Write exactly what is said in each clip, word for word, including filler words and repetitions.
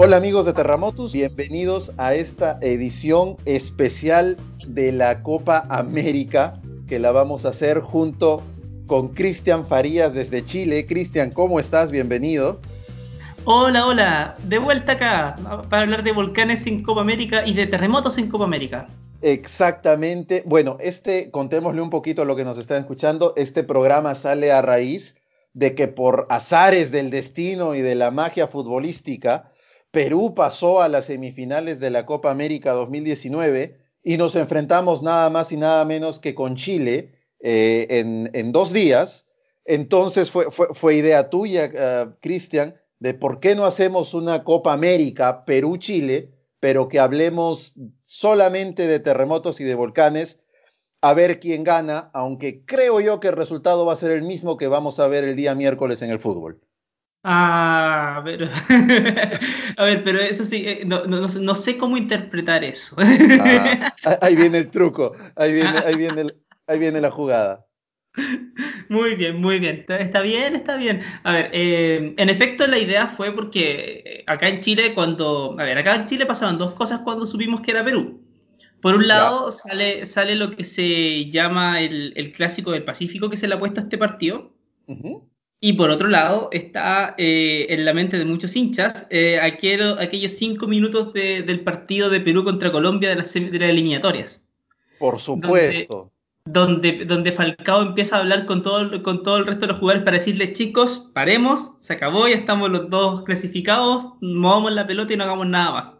Hola amigos de Terramotus, bienvenidos a esta edición especial de la Copa América, que la vamos a hacer junto con Cristian Farías desde Chile. Cristian, ¿cómo estás? Bienvenido. Hola, hola, de vuelta acá para hablar de volcanes en Copa América y de terremotos en Copa América. Exactamente. Bueno, este, contémosle un poquito a lo que nos están escuchando. Este programa sale a raíz de que por azares del destino y de la magia futbolística, Perú pasó a las semifinales de la Copa América dos mil diecinueve y nos enfrentamos nada más y nada menos que con Chile eh, en, en dos días. Entonces fue, fue, fue idea tuya, uh, Cristian, de por qué no hacemos una Copa América Perú-Chile, pero que hablemos solamente de terremotos y de volcanes, a ver quién gana, aunque creo yo que el resultado va a ser el mismo que vamos a ver el día miércoles en el fútbol. Ah, pero... a ver, pero eso sí, no, no, no sé cómo interpretar eso. Ah, ahí viene el truco, ahí viene, ahí viene, el, ahí viene la jugada. Muy bien, muy bien, está bien, está bien. A ver, eh, en efecto la idea fue porque acá en Chile cuando, a ver, acá en Chile pasaban dos cosas cuando supimos que era Perú. Por un lado sale, sale lo que se llama el, el clásico del Pacífico que se le ha puesto a este partido, uh-huh. Y por otro lado está eh, en la mente de muchos hinchas eh, aquel, aquellos cinco minutos de, del partido de Perú contra Colombia de las, de las eliminatorias. Por supuesto. Donde, Donde, donde Falcao empieza a hablar con todo, con todo el resto de los jugadores para decirles: chicos, paremos, se acabó, ya estamos los dos clasificados, movamos la pelota y no hagamos nada más.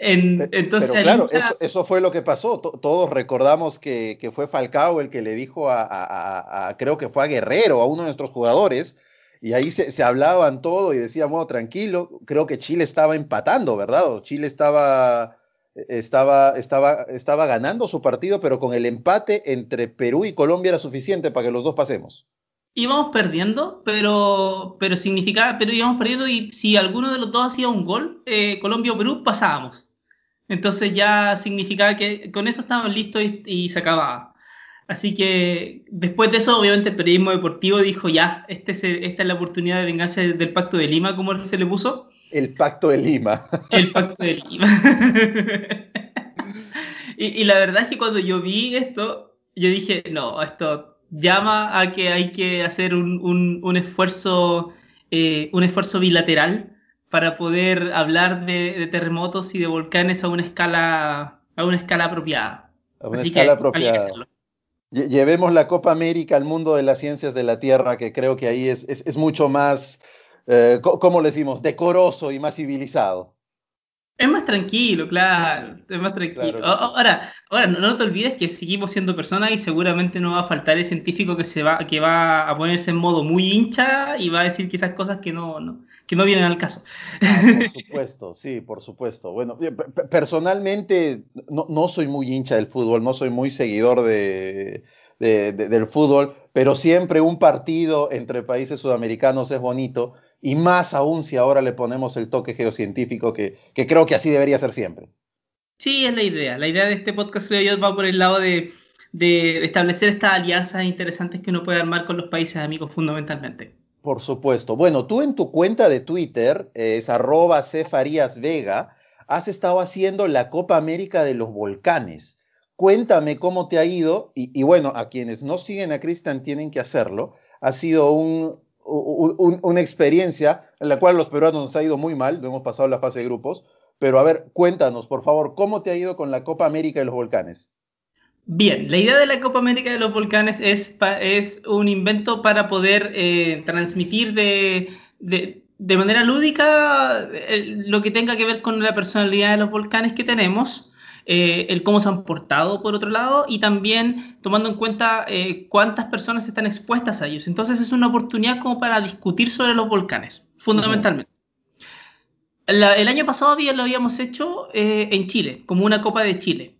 En, entonces, Pero claro, hincha... eso, eso fue lo que pasó. T- todos recordamos que, que fue Falcao el que le dijo a, a, a, a, creo que fue a Guerrero, a uno de nuestros jugadores, y ahí se, se hablaban todo y decían: bueno, tranquilo, creo que Chile estaba empatando, ¿verdad? O Chile estaba... Estaba, estaba, estaba ganando su partido, pero con el empate entre Perú y Colombia era suficiente para que los dos pasemos. Íbamos perdiendo, pero, pero significaba, pero íbamos perdiendo y si alguno de los dos hacía un gol, eh, Colombia o Perú, pasábamos. Entonces ya significaba que con eso estábamos listos y, y se acababa. Así que después de eso, obviamente el periodismo deportivo dijo: ya, este es el, esta es la oportunidad de venganza del Pacto de Lima, como se le puso. El Pacto de Lima. El Pacto de Lima. y, y la verdad es que cuando yo vi esto, yo dije: no, esto llama a que hay que hacer un, un, un esfuerzo eh, un esfuerzo bilateral para poder hablar de, de terremotos y de volcanes a una escala a una escala apropiada. A una Así escala que, apropiada. Había que hacerlo. Llevemos la Copa América al mundo de las ciencias de la Tierra, que creo que ahí es, es, es mucho más... Eh, ¿cómo le decimos? Decoroso y más civilizado. Es más tranquilo, claro. Es más tranquilo. Claro, ahora, ahora no te olvides que seguimos siendo personas y seguramente no va a faltar el científico que se va, que va a ponerse en modo muy hincha y va a decir quizás cosas que no, no, que no vienen al caso. Ah, por supuesto, sí, por supuesto. Bueno, personalmente no, no soy muy hincha del fútbol, no soy muy seguidor de, de, de, del fútbol, pero siempre un partido entre países sudamericanos es bonito. Y más aún si ahora le ponemos el toque geocientífico, que, que creo que así debería ser siempre. Sí, es la idea. La idea de este podcast, creo yo, va por el lado de, de establecer estas alianzas interesantes que uno puede armar con los países amigos fundamentalmente. Por supuesto. Bueno, tú en tu cuenta de Twitter, es arroba Farías Vega, has estado haciendo la Copa América de los Volcanes. Cuéntame cómo te ha ido, y, y bueno, a quienes no siguen a Cristian tienen que hacerlo. Ha sido un... una experiencia en la cual los peruanos nos ha ido muy mal, no hemos pasado la fase de grupos, pero a ver, cuéntanos por favor, ¿cómo te ha ido con la Copa América de los Volcanes? Bien, la idea de la Copa América de los Volcanes es, pa- es un invento para poder eh, transmitir de, de, de manera lúdica eh, lo que tenga que ver con la personalidad de los volcanes que tenemos, eh, el cómo se han portado por otro lado y también tomando en cuenta eh, cuántas personas están expuestas a ellos. Entonces es una oportunidad como para discutir sobre los volcanes, fundamentalmente. Uh-huh. La, el año pasado bien lo habíamos hecho eh, en Chile, como una Copa de Chile.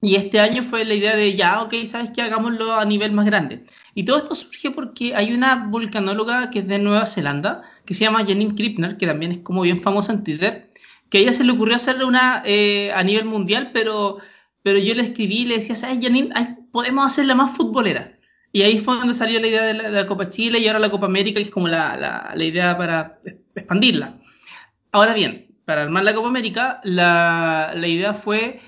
Y este año fue la idea de ya, ok, ¿sabes qué? Hagámoslo a nivel más grande. Y todo esto surge porque hay una volcanóloga que es de Nueva Zelanda, que se llama Janine Krippner, que también es como bien famosa en Twitter, que a ella se le ocurrió hacerle una eh, a nivel mundial, pero... pero yo le escribí y le decía: ¿sabes, Janine? Podemos hacerla más futbolera. Y ahí fue donde salió la idea de la, de la Copa Chile y ahora la Copa América, que es como la, la, la idea para expandirla. Ahora bien, para armar la Copa América, la, la idea fue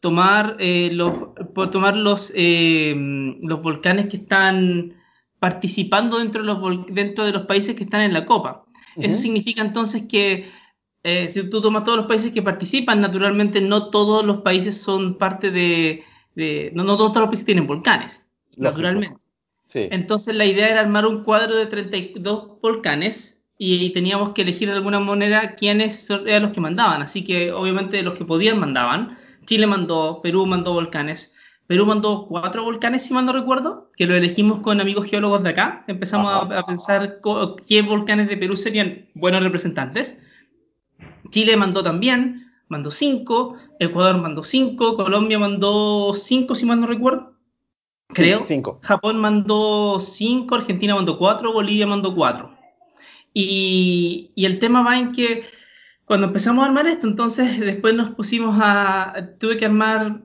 tomar eh, los, por tomar los, eh, los volcanes que están participando dentro de los, dentro de los países que están en la Copa. Uh-huh. Eso significa entonces que eh, si tú tomas todos los países que participan, naturalmente no todos los países son parte de... de no, no todos los países tienen volcanes, lógico, naturalmente. Sí. Entonces la idea era armar un cuadro de treinta y dos volcanes y, y teníamos que elegir de alguna manera quiénes eran los que mandaban. Así que obviamente los que podían mandaban. Chile mandó, Perú mandó volcanes. Perú mandó cuatro volcanes, si mal no recuerdo, que lo elegimos con amigos geólogos de acá. Empezamos a, a pensar qué volcanes de Perú serían buenos representantes. Chile mandó también, mandó cinco, Ecuador mandó cinco, Colombia mandó cinco, si mal no recuerdo. Creo. Sí, cinco. Japón mandó cinco, Argentina mandó cuatro, Bolivia mandó cuatro. Y, y el tema va en que cuando empezamos a armar esto, entonces después nos pusimos a... Tuve que armar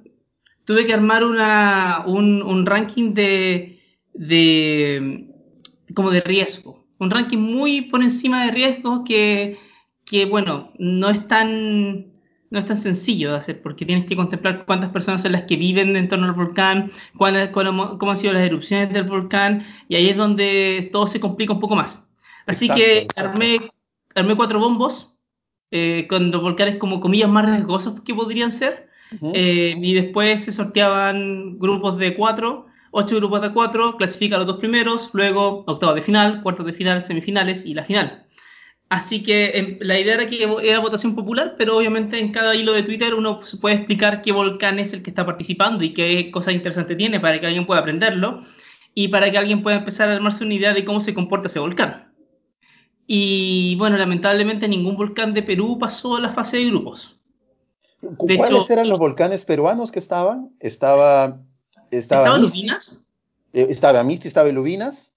tuve que armar una, un, un ranking de, de... como de riesgo. Un ranking muy por encima de riesgo que, que bueno, no es tan... no es tan sencillo de hacer, porque tienes que contemplar cuántas personas son las que viven en torno al volcán, cuál, cuál, cómo han sido las erupciones del volcán, y ahí es donde todo se complica un poco más. Así exacto, que exacto. Armé, armé cuatro bombos, eh, con los volcanes como comillas más riesgosos que podrían ser, uh-huh. eh, y después se sorteaban grupos de cuatro, ocho grupos de cuatro, clasifica los dos primeros, luego octavos de final, cuartos de final, semifinales y la final. Así que eh, la idea era que era votación popular, pero obviamente en cada hilo de Twitter uno se puede explicar qué volcán es el que está participando y qué cosas interesantes tiene para que alguien pueda aprenderlo y para que alguien pueda empezar a armarse una idea de cómo se comporta ese volcán. Y bueno, lamentablemente ningún volcán de Perú pasó la fase de grupos. De ¿Cuáles hecho, eran los volcanes peruanos que estaban? Estaba... Estaba, ¿Estaba Misti, el Ubinas? Eh, estaba Misti, estaba el Ubinas.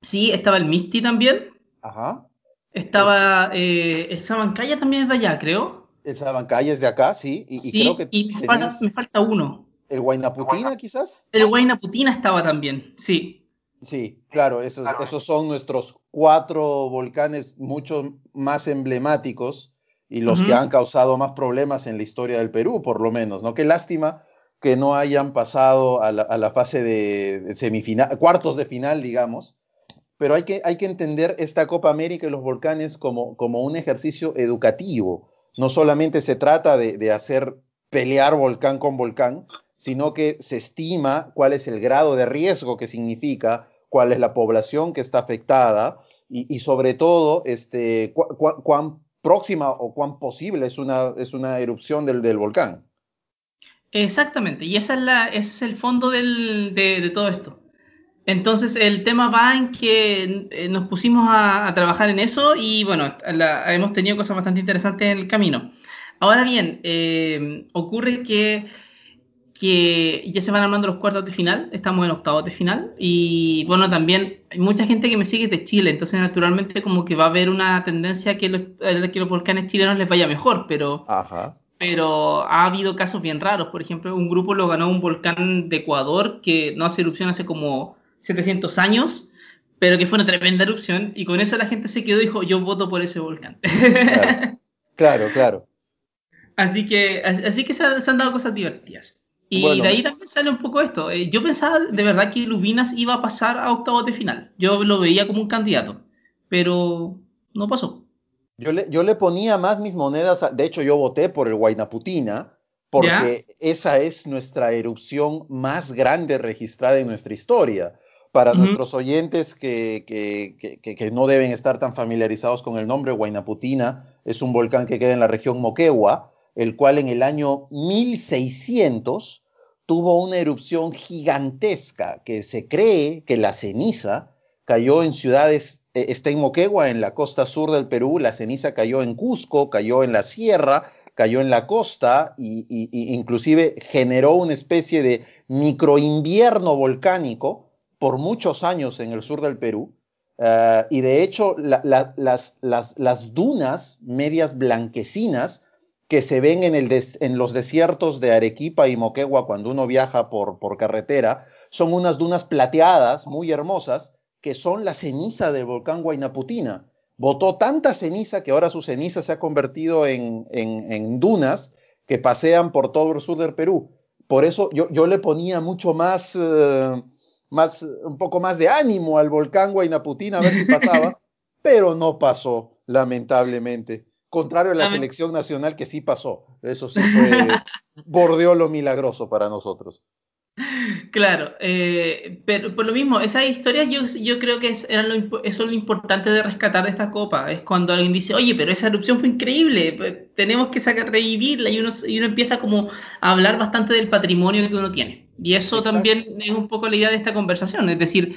Sí, estaba el Misti también. Ajá. Estaba eh, el Sabancaya también es de allá, creo. El Sabancaya es de acá, sí. Y, y sí, creo que y me, falta, me falta uno. ¿El Huaynaputina, quizás? El Huaynaputina estaba también, sí. Sí, claro, esos, esos son nuestros cuatro volcanes mucho más emblemáticos y los uh-huh. que han causado más problemas en la historia del Perú, por lo menos, ¿no? Qué lástima que no hayan pasado a la, a la fase de, de semifinal, cuartos de final, digamos. Pero hay que, hay que entender esta Copa América y los volcanes como, como un ejercicio educativo. No solamente se trata de, de hacer pelear volcán con volcán, sino que se estima cuál es el grado de riesgo que significa, cuál es la población que está afectada y, y sobre todo este, cu- cu- cuán próxima o cuán posible es una, es una erupción del, del volcán. Exactamente, y esa es la, ese es el fondo del, de, de todo esto. Entonces el tema va en que eh, nos pusimos a, a trabajar en eso y bueno, la, hemos tenido cosas bastante interesantes en el camino. Ahora bien, eh, ocurre que, que ya se van armando los cuartos de final, estamos en octavos de final y bueno, también hay mucha gente que me sigue de Chile, entonces naturalmente como que va a haber una tendencia a que los, a que los volcanes chilenos les vaya mejor, pero... Ajá. Pero ha habido casos bien raros. Por ejemplo, un grupo lo ganó un volcán de Ecuador que no hace erupción hace como setecientos años, pero que fue una tremenda erupción, y con eso la gente se quedó y dijo, yo voto por ese volcán. Claro, claro, claro. Así que, así que se, ha, se han dado cosas divertidas. Y bueno, de ahí también sale un poco esto. Yo pensaba de verdad que Lubinas iba a pasar a octavos de final. Yo lo veía como un candidato, pero no pasó. Yo le, yo le ponía más mis monedas, a, de hecho yo voté por el Huaynaputina, porque ¿ya? esa es nuestra erupción más grande registrada en nuestra historia. Para uh-huh. nuestros oyentes que, que, que, que no deben estar tan familiarizados con el nombre, Huaynaputina es un volcán que queda en la región Moquegua, el cual en el año mil seiscientos tuvo una erupción gigantesca, que se cree que la ceniza cayó en ciudades... Está en Moquegua, en la costa sur del Perú, la ceniza cayó en Cusco, cayó en la sierra, cayó en la costa y, y, y inclusive generó una especie de microinvierno volcánico por muchos años en el sur del Perú. Uh, y de hecho la, la, las, las, las dunas medias blanquecinas que se ven en, el des, en los desiertos de Arequipa y Moquegua cuando uno viaja por, por carretera son unas dunas plateadas muy hermosas que son la ceniza del volcán Huaynaputina. botó tanta ceniza que ahora su ceniza se ha convertido en, en, en dunas que pasean por todo el sur del Perú. Por eso yo, yo le ponía mucho más, eh, más, un poco más de ánimo al volcán Huaynaputina a ver si pasaba, pero no pasó, lamentablemente. Contrario a la selección nacional que sí pasó. Eso sí fue, bordeó lo milagroso para nosotros. Claro, eh, pero por lo mismo, esas historias yo, yo creo que es, eran lo, eso es lo importante de rescatar de esta copa. Es cuando alguien dice, oye, pero esa erupción fue increíble, tenemos que sacar, revivirla, y uno, y uno empieza como a hablar bastante del patrimonio que uno tiene. Y eso Exacto. también es un poco la idea de esta conversación. Es decir,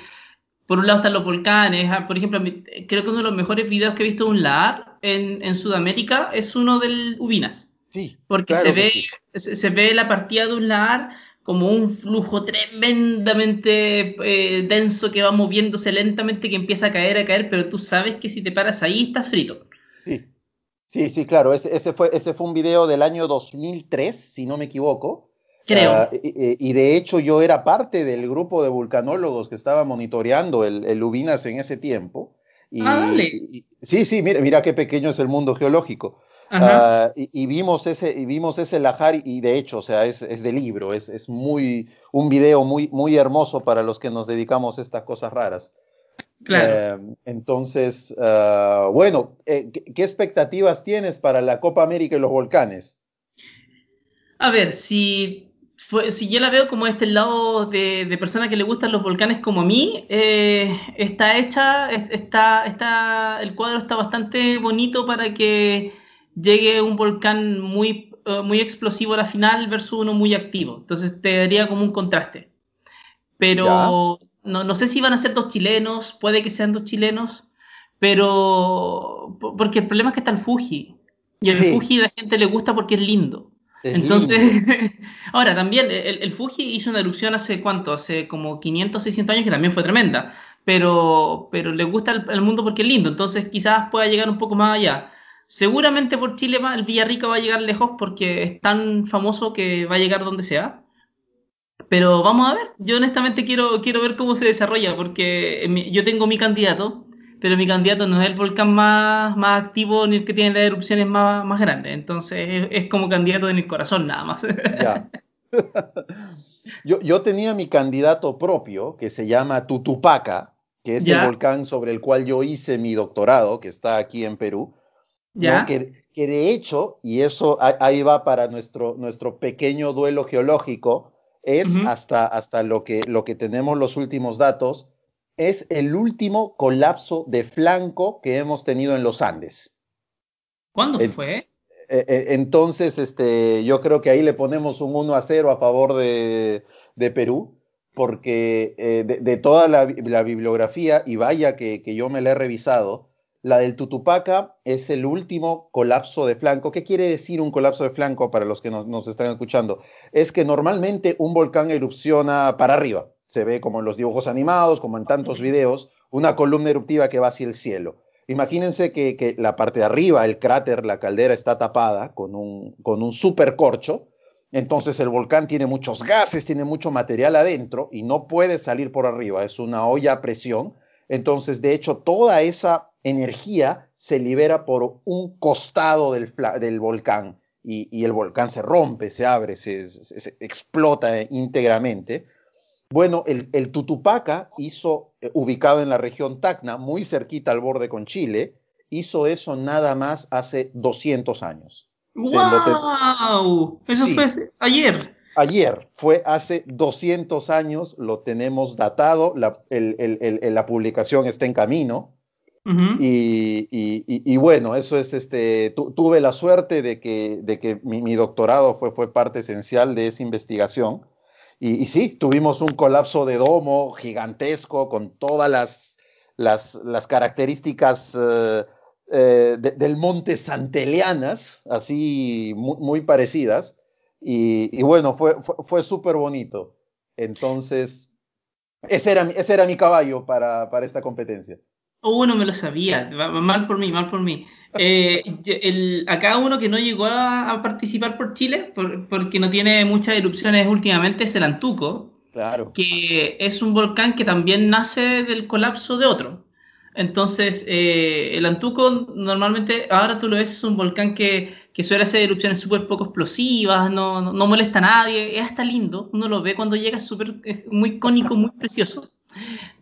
por un lado están los volcanes. Por ejemplo, creo que uno de los mejores videos que he visto de un lahar en, en Sudamérica es uno del Ubinas. Sí, porque claro se, ve, sí. se, se ve la partida de un lahar como un flujo tremendamente eh, denso que va moviéndose lentamente, que empieza a caer, a caer, pero tú sabes que si te paras ahí estás frito. Sí, sí, sí claro, ese, ese, fue, ese fue un video del año dos mil tres, si no me equivoco. Creo. Uh, y, y de hecho yo era parte del grupo de vulcanólogos que estaba monitoreando el, el Ubinas en ese tiempo. Y, ah, dale. Y, sí, sí, mira, mira qué pequeño es el mundo geológico. Uh, y, y vimos ese y vimos ese lahar, y de hecho, o sea, es, es de libro, es, es muy un video muy, muy hermoso para los que nos dedicamos a estas cosas raras. Claro. Uh, entonces, uh, bueno, eh, ¿qué, ¿qué expectativas tienes para la Copa América y los volcanes? A ver, si, fue, si yo la veo como este lado de, de persona que le gustan los volcanes como a mí, eh, está hecha, está, está, el cuadro está bastante bonito para que llegue un volcán muy, uh, muy explosivo a la final versus uno muy activo. Entonces te daría como un contraste. Pero no, no sé si van a ser dos chilenos, puede que sean dos chilenos, pero porque el problema es que está el Fuji. Y el sí. Fuji a la gente le gusta porque es lindo. Es Entonces, lindo. Ahora también, el, el Fuji hizo una erupción hace cuánto, hace como quinientos, seiscientos años, que también fue tremenda. Pero, pero le gusta al, al mundo porque es lindo. Entonces quizás pueda llegar un poco más allá. Seguramente por Chile va, el Villarrica va a llegar lejos porque es tan famoso que va a llegar donde sea. Pero vamos a ver, yo honestamente quiero, quiero ver cómo se desarrolla, porque yo tengo mi candidato, pero mi candidato no es el volcán más, más activo ni el que tiene las erupciones más, más grandes. Entonces es, es como candidato en el corazón nada más. Ya. yo, yo tenía mi candidato propio que se llama Tutupaca, que es ya. el volcán sobre el cual yo hice mi doctorado, que está aquí en Perú. ¿Ya? ¿No? Que, que de hecho, y eso ahí va para nuestro, nuestro pequeño duelo geológico, es uh-huh. hasta, hasta lo, que, lo que tenemos los últimos datos, es el último colapso de flanco que hemos tenido en los Andes. ¿Cuándo eh, fue? Eh, eh, entonces, este, yo creo que ahí le ponemos un uno a cero a favor de, de Perú, porque eh, de, de toda la, la bibliografía, y vaya que, que yo me la he revisado, la del Tutupaca es el último colapso de flanco. ¿Qué quiere decir un colapso de flanco para los que nos, nos están escuchando? Es que normalmente un volcán erupciona para arriba. Se ve como en los dibujos animados, como en tantos videos, una columna eruptiva que va hacia el cielo. Imagínense que, que la parte de arriba, el cráter, la caldera, está tapada con un, con un supercorcho. Entonces el volcán tiene muchos gases, tiene mucho material adentro y no puede salir por arriba. Es una olla a presión. Entonces, de hecho, toda esa energía se libera por un costado del, del volcán y, y el volcán se rompe, se abre, se, se, se explota íntegramente. Bueno, el, el Tutupaca hizo, ubicado en la región Tacna, muy cerquita al borde con Chile, hizo eso nada más hace doscientos años. ¡Wow! Te... Eso sí. fue ayer. Ayer, fue hace doscientos años, lo tenemos datado, la, el, el, el, la publicación está en camino. Uh-huh. Y, y, y, y bueno, eso es este. Tu, tuve la suerte de que, de que mi, mi doctorado fue, fue parte esencial de esa investigación. Y, y sí, tuvimos un colapso de domo gigantesco con todas las, las, las características eh, eh, de, del monte santelianas, así muy, muy parecidas. Y, y bueno, fue, fue, fue súper bonito. Entonces, ese era, ese era mi caballo para, para esta competencia. Uno oh, me lo sabía, mal por mí, mal por mí. Eh, el, acá uno que no llegó a, a participar por Chile, por, porque no tiene muchas erupciones últimamente, es el Antuco, claro. que es un volcán que también nace del colapso de otro. Entonces, eh, el Antuco normalmente, ahora tú lo ves, es un volcán que, que suele hacer erupciones súper poco explosivas, no, no, no molesta a nadie, es hasta lindo, uno lo ve cuando llega, super, es muy cónico, muy precioso.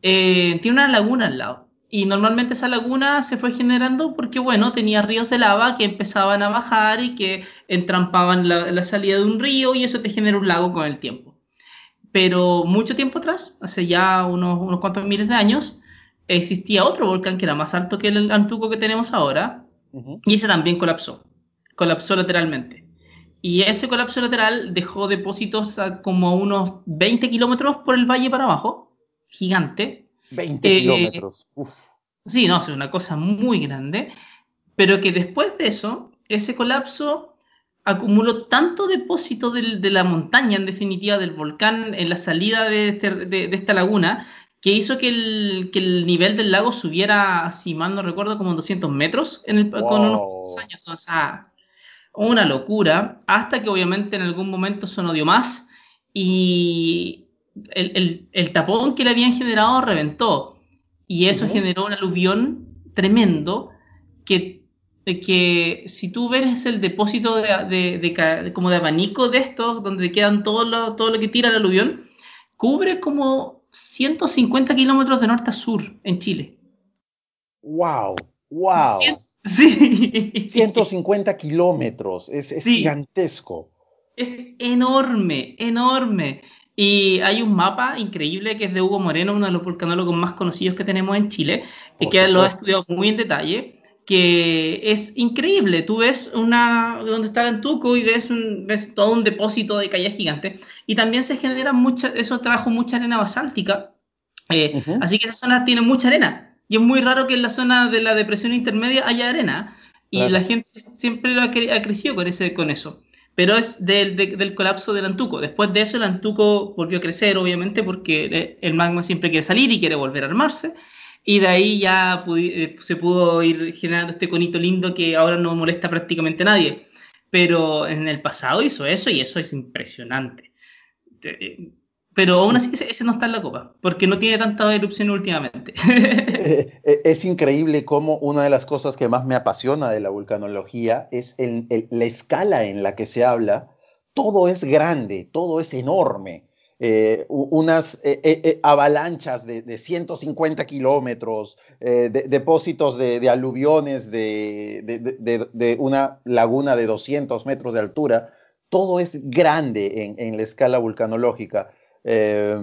Eh, tiene una laguna al lado, y normalmente esa laguna se fue generando porque, bueno, tenía ríos de lava que empezaban a bajar y que entrampaban la, la salida de un río, y eso te genera un lago con el tiempo. Pero mucho tiempo atrás, hace ya unos, unos cuantos miles de años, existía otro volcán que era más alto que el Antuco que tenemos ahora, uh-huh. y ese también colapsó, colapsó lateralmente. Y ese colapso lateral dejó depósitos a como a unos veinte kilómetros por el valle para abajo, gigante. veinte kilómetros, uff. Sí, no, es una cosa muy grande, pero que después de eso, ese colapso acumuló tanto depósito del, de la montaña, en definitiva, del volcán, en la salida de, este, de, de esta laguna, que hizo que el, que el nivel del lago subiera, si mal no recuerdo, como doscientos metros en el, wow. con unos años. O sea, una locura, hasta que obviamente en algún momento eso no dio más y el, el, el tapón que le habían generado reventó. Y eso uh-huh. generó un aluvión tremendo que, que si tú ves el depósito de, de, de, de, como de abanico de estos, donde quedan todo lo, todo lo que tira el aluvión, cubre como ciento cincuenta kilómetros de norte a sur en Chile. ¡Wow! ¡Wow! Cien- sí. ciento cincuenta kilómetros. Es, es sí. gigantesco. Es enorme, enorme. Y hay un mapa increíble que es de Hugo Moreno, uno de los vulcanólogos más conocidos que tenemos en Chile, y que lo ha estudiado muy en detalle, que es increíble. Tú ves una, donde está el Antuco y ves, un, ves todo un depósito de caída gigante, y también se genera mucha, eso trajo mucha arena basáltica, eh, uh-huh. así que esa zona tiene mucha arena, y es muy raro que en la zona de la depresión intermedia haya arena, y claro. la gente siempre lo ha, cre- ha crecido con, ese, con eso, pero es del, de, del colapso del Antuco. Después de eso el Antuco volvió a crecer, obviamente, porque el magma siempre quiere salir y quiere volver a armarse. Y de ahí ya pudi- se pudo ir generando este conito lindo que ahora no molesta prácticamente a nadie. Pero en el pasado hizo eso y eso es impresionante. Pero aún así ese, ese no está en la copa, porque no tiene tanta erupción últimamente. Eh, es increíble cómo una de las cosas que más me apasiona de la vulcanología es el, el, la escala en la que se habla. Todo es grande, todo es enorme. Eh, unas eh, eh, avalanchas de, de ciento cincuenta kilómetros, eh, de, depósitos de, de aluviones de, de, de, de una laguna de doscientos metros de altura, todo es grande en, en la escala vulcanológica. Eh,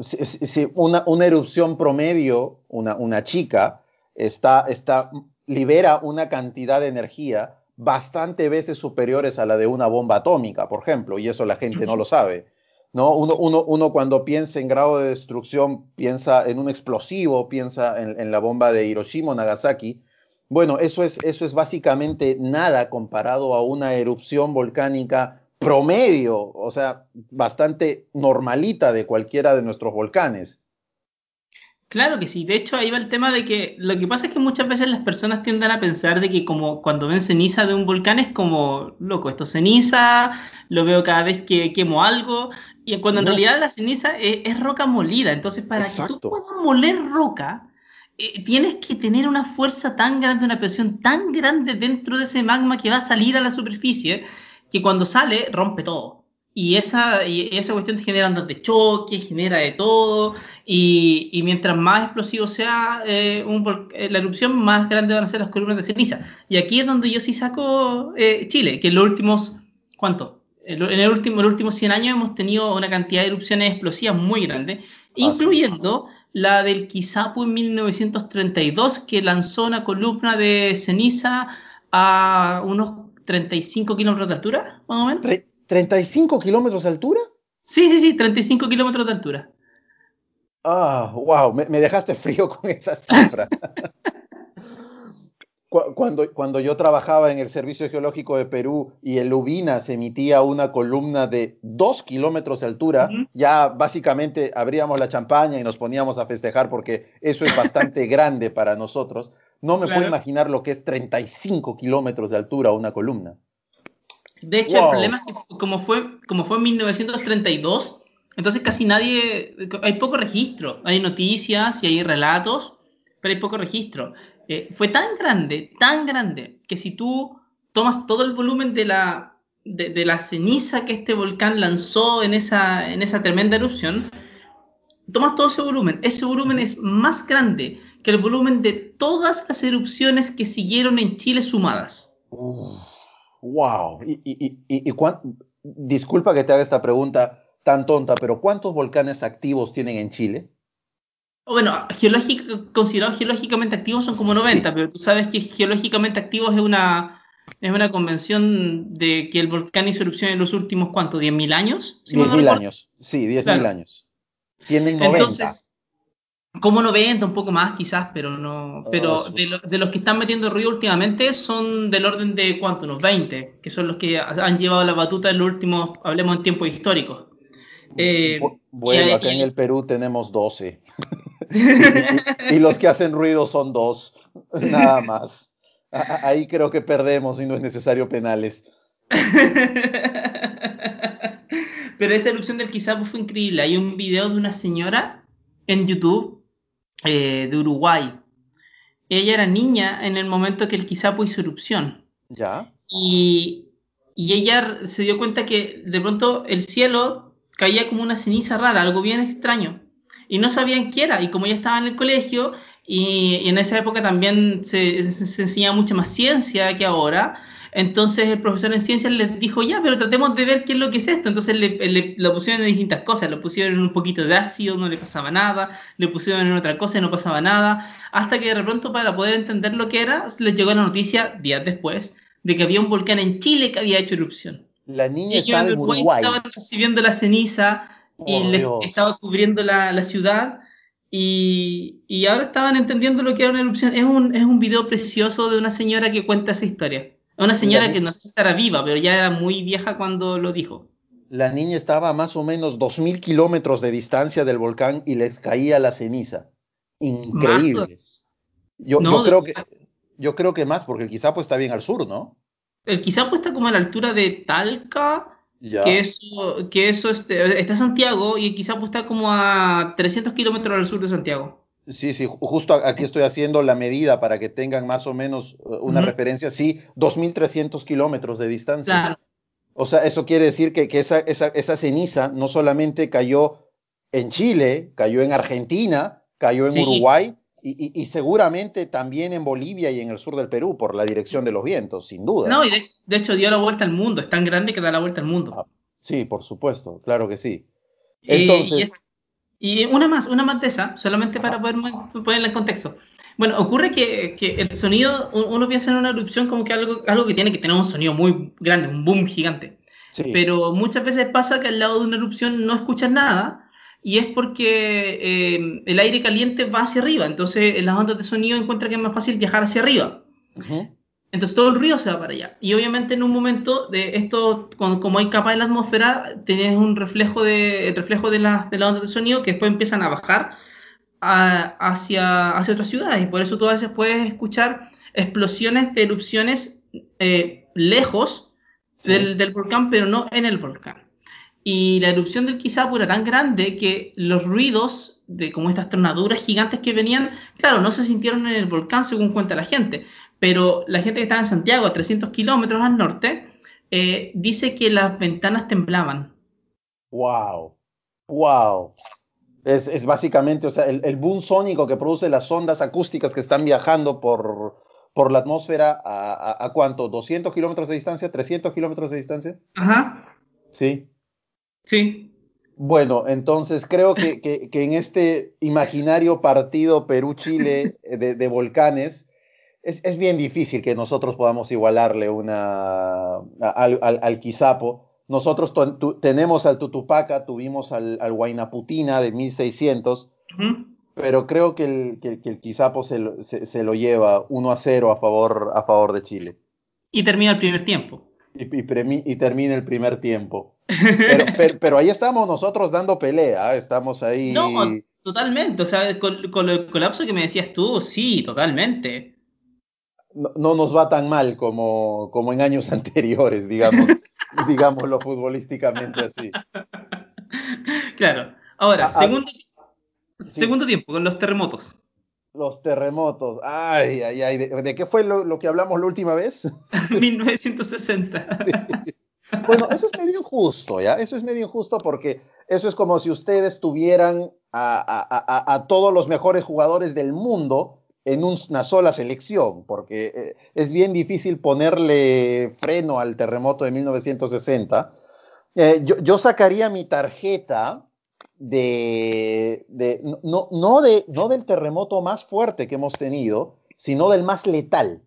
si, si una, una erupción promedio, una, una chica, está, está, libera una cantidad de energía bastante veces superiores a la de una bomba atómica, por ejemplo, y eso la gente no lo sabe. ¿No? Uno, uno, uno cuando piensa en grado de destrucción, piensa en un explosivo, piensa en, en la bomba de Hiroshima o Nagasaki. Bueno, eso es, eso es básicamente nada comparado a una erupción volcánica promedio, o sea, bastante normalita de cualquiera de nuestros volcanes. Claro que sí, de hecho ahí va el tema de que lo que pasa es que muchas veces las personas tienden a pensar de que como cuando ven ceniza de un volcán es como, loco, esto es ceniza, lo veo cada vez que quemo algo, y cuando en no. realidad la ceniza es, es roca molida, entonces para Exacto. que tú puedas moler roca, eh, tienes que tener una fuerza tan grande, una presión tan grande dentro de ese magma que va a salir a la superficie, que cuando sale rompe todo. Y esa, y esa cuestión te genera ondas de choque, genera de todo, y, y mientras más explosivo sea eh, un, la erupción, más grandes van a ser las columnas de ceniza. Y aquí es donde yo sí saco eh, Chile, que en los últimos, ¿cuánto? En el último, los últimos cien años hemos tenido una cantidad de erupciones explosivas muy grande, ah, incluyendo sí. la del Quizapu en mil novecientos treinta y dos, que lanzó una columna de ceniza a unos treinta y cinco kilómetros de altura, más o menos. Re- ¿treinta y cinco kilómetros de altura? Sí, sí, sí, treinta y cinco kilómetros de altura. Ah, wow, me, me dejaste frío con esa cifra. cuando, cuando yo trabajaba en el Servicio Geológico de Perú y el Ubinas emitía una columna de dos kilómetros de altura, uh-huh. ya básicamente abríamos la champaña y nos poníamos a festejar porque eso es bastante grande para nosotros. No me claro. puedo imaginar lo que es treinta y cinco kilómetros de altura una columna. De hecho, wow. el problema es que como fue, como fue en mil novecientos treinta y dos, entonces casi nadie, hay poco registro, hay noticias y hay relatos, pero hay poco registro. Eh, fue tan grande, tan grande, que si tú tomas todo el volumen de la, de, de la ceniza que este volcán lanzó en esa, en esa tremenda erupción, tomas todo ese volumen, ese volumen es más grande que el volumen de todas las erupciones que siguieron en Chile sumadas. Oh, ¡wow! Y, y, y, y cuan... disculpa que te haga esta pregunta tan tonta, pero ¿cuántos volcanes activos tienen en Chile? Bueno, geológico, considerados geológicamente activos son como noventa, sí. Pero tú sabes que geológicamente activos es una, es una convención de que el volcán hizo erupción en los últimos, ¿cuánto? ¿diez mil años? Si diez mil años, sí, diez mil claro. años. Tienen noventa. Entonces, como noventa, un poco más quizás, pero no. Pero de, lo, de los que están metiendo ruido últimamente son del orden de, ¿cuánto? Unos veinte, que son los que han llevado la batuta en los últimos, hablemos en tiempos históricos. Eh, bueno, y, acá y, en el Perú tenemos doce. y, y los que hacen ruido son dos, nada más. A, ahí creo que perdemos y no es necesario penales. Pero esa erupción del Quizapu fue increíble. Hay un video de una señora en YouTube eh, de Uruguay. Ella era niña en el momento que el Quizapu hizo erupción. Ya. Y, y ella se dio cuenta que de pronto el cielo caía como una ceniza rara, algo bien extraño. Y no sabían qué era, y como ella estaba en el colegio, y, y en esa época también se, se, se enseñaba mucha más ciencia que ahora, entonces el profesor en ciencias les dijo, ya, pero tratemos de ver qué es lo que es esto. Entonces le, le, le pusieron en distintas cosas, le pusieron en un poquito de ácido, no le pasaba nada, le pusieron en otra cosa y no pasaba nada, hasta que de pronto para poder entender lo que era, les llegó la noticia, días después, de que había un volcán en Chile que había hecho erupción. La niña estaba en Uruguay. Estaban recibiendo la ceniza, y les estaba cubriendo la, la ciudad, y, y ahora estaban entendiendo lo que era una erupción. Es un, es un video precioso de una señora que cuenta esa historia. Una señora la que no sé si estará viva, pero ya era muy vieja cuando lo dijo. La niña estaba a más o menos dos mil kilómetros de distancia del volcán y les caía la ceniza. Increíble. Yo, no, yo, creo que, yo creo que más, porque el Quizapu está bien al sur, ¿no? El Quizapu está como a la altura de Talca... Ya. Que eso, que eso este, está Santiago y quizá está como a trescientos kilómetros al sur de Santiago. Sí, sí, justo aquí sí. Estoy haciendo la medida para que tengan más o menos una uh-huh. referencia. Sí, dos mil trescientos kilómetros de distancia. Claro. O sea, eso quiere decir que, que esa, esa, esa ceniza no solamente cayó en Chile, cayó en Argentina, cayó en sí. Uruguay y, y, y seguramente también en Bolivia y en el sur del Perú por la dirección de los vientos, sin duda. No, y de... De hecho, dio la vuelta al mundo. Es tan grande que da la vuelta al mundo. Ah, sí, por supuesto. Claro que sí. Entonces... Eh, y, es, y una más, una más de esa, solamente para poder ponerla en contexto. Bueno, ocurre que, que el sonido, uno piensa en una erupción como que algo, algo que tiene que tener un sonido muy grande, un boom gigante. Sí. Pero muchas veces pasa que al lado de una erupción no escuchas nada y es porque eh, el aire caliente va hacia arriba. Entonces, en las ondas de sonido encuentran que es más fácil viajar hacia arriba. Ajá. Uh-huh. Entonces todo el ruido se va para allá. Y obviamente en un momento de esto, cuando, como hay capa en la atmósfera, tenés un reflejo de, el reflejo de las de la ondas de sonido que después empiezan a bajar a, hacia, hacia otras ciudades. Y por eso tú a veces puedes escuchar explosiones de erupciones eh, lejos del, del volcán, pero no en el volcán. Y la erupción del Quizapu era tan grande que los ruidos de como estas tronaduras gigantes que venían, claro, no se sintieron en el volcán según cuenta la gente, pero la gente que estaba en Santiago, a trescientos kilómetros al norte, eh, dice que las ventanas temblaban. ¡Wow! ¡Wow! Es, es básicamente, o sea, el, el boom sónico que produce las ondas acústicas que están viajando por... por la atmósfera a, a, a ¿cuánto? ¿doscientos kilómetros de distancia? ¿trescientos kilómetros de distancia? Ajá. Sí. Sí. Bueno, entonces creo que, que, que en este imaginario partido Perú-Chile de, de volcanes es, es bien difícil que nosotros podamos igualarle una, al, al, al Quizapu. Nosotros tu, tu, tenemos al Tutupaca, tuvimos al, al Huaynaputina de mil seiscientos, uh-huh. pero creo que el, que, que el Quizapu se lo, se, se lo lleva uno a cero a favor, a favor de Chile. Y termina el primer tiempo. Y, y, premi- y termina el primer tiempo. Pero, pero, pero ahí estamos nosotros dando pelea, estamos ahí... No, totalmente, o sea, con, con el colapso que me decías tú, sí, totalmente. No, no nos va tan mal como, como en años anteriores, digamos, digámoslo futbolísticamente así. Claro, ahora, ah, segundo, ah, sí. segundo tiempo, con los terremotos. Los terremotos. Ay, ay, ay. ¿De, de qué fue lo, lo que hablamos la última vez? mil novecientos sesenta. Sí. Bueno, eso es medio injusto, ¿ya? Eso es medio injusto porque eso es como si ustedes tuvieran a, a, a, a todos los mejores jugadores del mundo en una sola selección, porque es bien difícil ponerle freno al terremoto de mil novecientos sesenta. Eh, yo, yo sacaría mi tarjeta de, de no, no de no del terremoto más fuerte que hemos tenido, sino del más letal,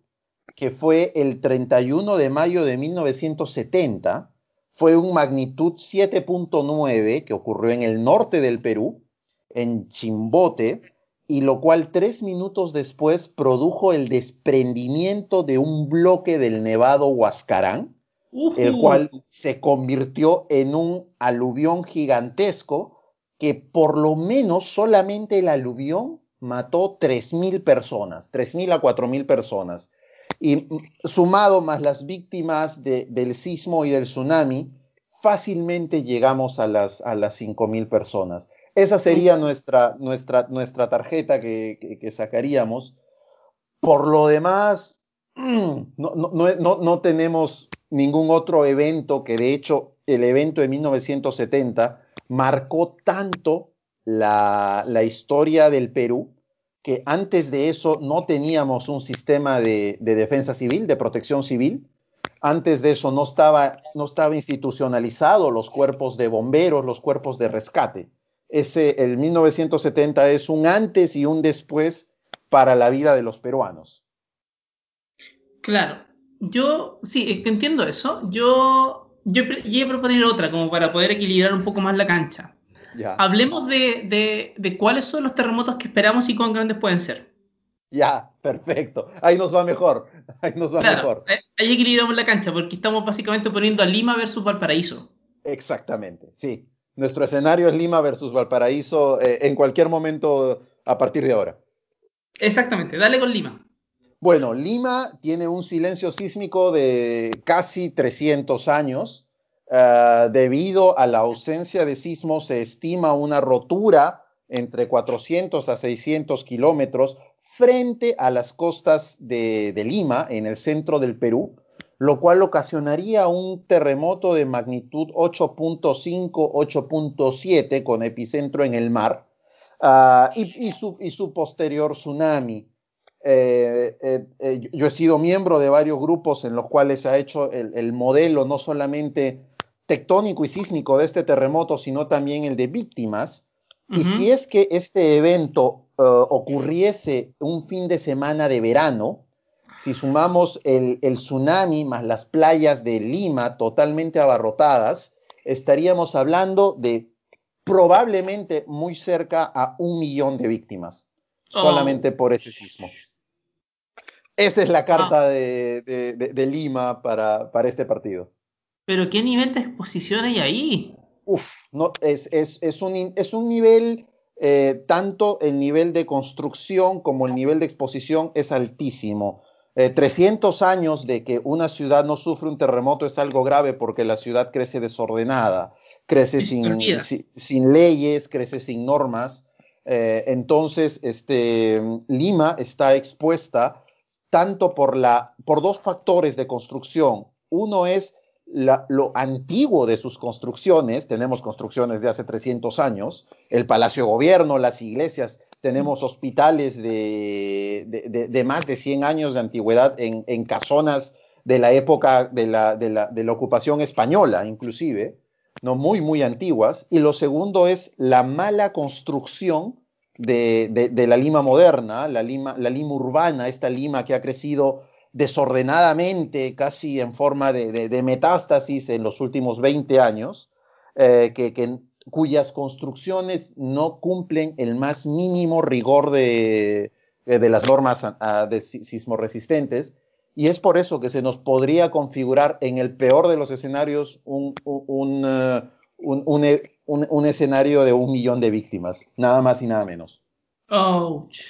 que fue el treinta y uno de mayo de mil novecientos setenta. Fue un magnitud siete punto nueve que ocurrió en el norte del Perú, en Chimbote, y lo cual tres minutos después produjo el desprendimiento de un bloque del Nevado Huascarán, uh-huh. el cual se convirtió en un aluvión gigantesco que por lo menos solamente el aluvión mató tres mil personas, tres mil a cuatro mil personas. Y sumado más las víctimas de, del sismo y del tsunami, fácilmente llegamos a las, a las cinco mil personas. Esa sería nuestra, nuestra, nuestra tarjeta que, que, que sacaríamos. Por lo demás, no, no, no, no tenemos ningún otro evento, que de hecho el evento de mil novecientos setenta marcó tanto la, la historia del Perú que antes de eso no teníamos un sistema de, de defensa civil, de protección civil. Antes de eso no estaba, no estaba institucionalizado los cuerpos de bomberos, los cuerpos de rescate. Ese, el mil novecientos setenta es un antes y un después para la vida de los peruanos. Claro, yo sí, entiendo eso. Yo, yo, yo voy a proponer otra como para poder equilibrar un poco más la cancha. Ya. Hablemos de, de, de cuáles son los terremotos que esperamos y cuán grandes pueden ser. Ya, perfecto. Ahí nos va mejor. Ahí nos va claro, mejor. Ahí equilibramos la cancha porque estamos básicamente poniendo a Lima versus Valparaíso. Exactamente, sí. Nuestro escenario es Lima versus Valparaíso eh, en cualquier momento a partir de ahora. Exactamente, dale con Lima. Bueno, Lima tiene un silencio sísmico de casi trescientos años. Uh, debido a la ausencia de sismo, se estima una rotura entre cuatrocientos a seiscientos kilómetros frente a las costas de, de Lima, en el centro del Perú, lo cual ocasionaría un terremoto de magnitud ocho punto cinco, ocho punto siete con epicentro en el mar uh, y, y, su, y su posterior tsunami. Eh, eh, eh, yo he sido miembro de varios grupos en los cuales se ha hecho el, el modelo no solamente tectónico y sísmico de este terremoto, sino también el de víctimas. Uh-huh. Y si es que este evento uh, ocurriese un fin de semana de verano, si sumamos el, el tsunami más las playas de Lima totalmente abarrotadas, estaríamos hablando de probablemente muy cerca a un millón de víctimas, oh. solamente por ese sismo. Esa es la carta ah. de, de, de, de Lima para, para este partido. ¿Pero qué nivel de exposición hay ahí? Uf, no, es, es, es, un, es un nivel, eh, tanto el nivel de construcción como el nivel de exposición es altísimo. Eh, trescientos años de que una ciudad no sufre un terremoto es algo grave porque la ciudad crece desordenada, crece sin, sin, sin leyes, crece sin normas. Eh, entonces, este, Lima está expuesta tanto por, la, por dos factores de construcción. Uno es la, lo antiguo de sus construcciones. Tenemos construcciones de hace trescientos años, el Palacio de Gobierno, las iglesias. Tenemos hospitales de, de, de, de más de cien años de antigüedad en, en casonas de la época de la, de, la, de la ocupación española, inclusive, no muy, muy antiguas. Y lo segundo es la mala construcción de, de, de la Lima moderna, la Lima, la Lima urbana, esta Lima que ha crecido desordenadamente, casi en forma de, de, de metástasis en los últimos veinte años, eh, que... que cuyas construcciones no cumplen el más mínimo rigor de, de las normas de sismo resistentes, y es por eso que se nos podría configurar en el peor de los escenarios un, un, un, un, un, un escenario de un millón de víctimas, nada más y nada menos. Ouch.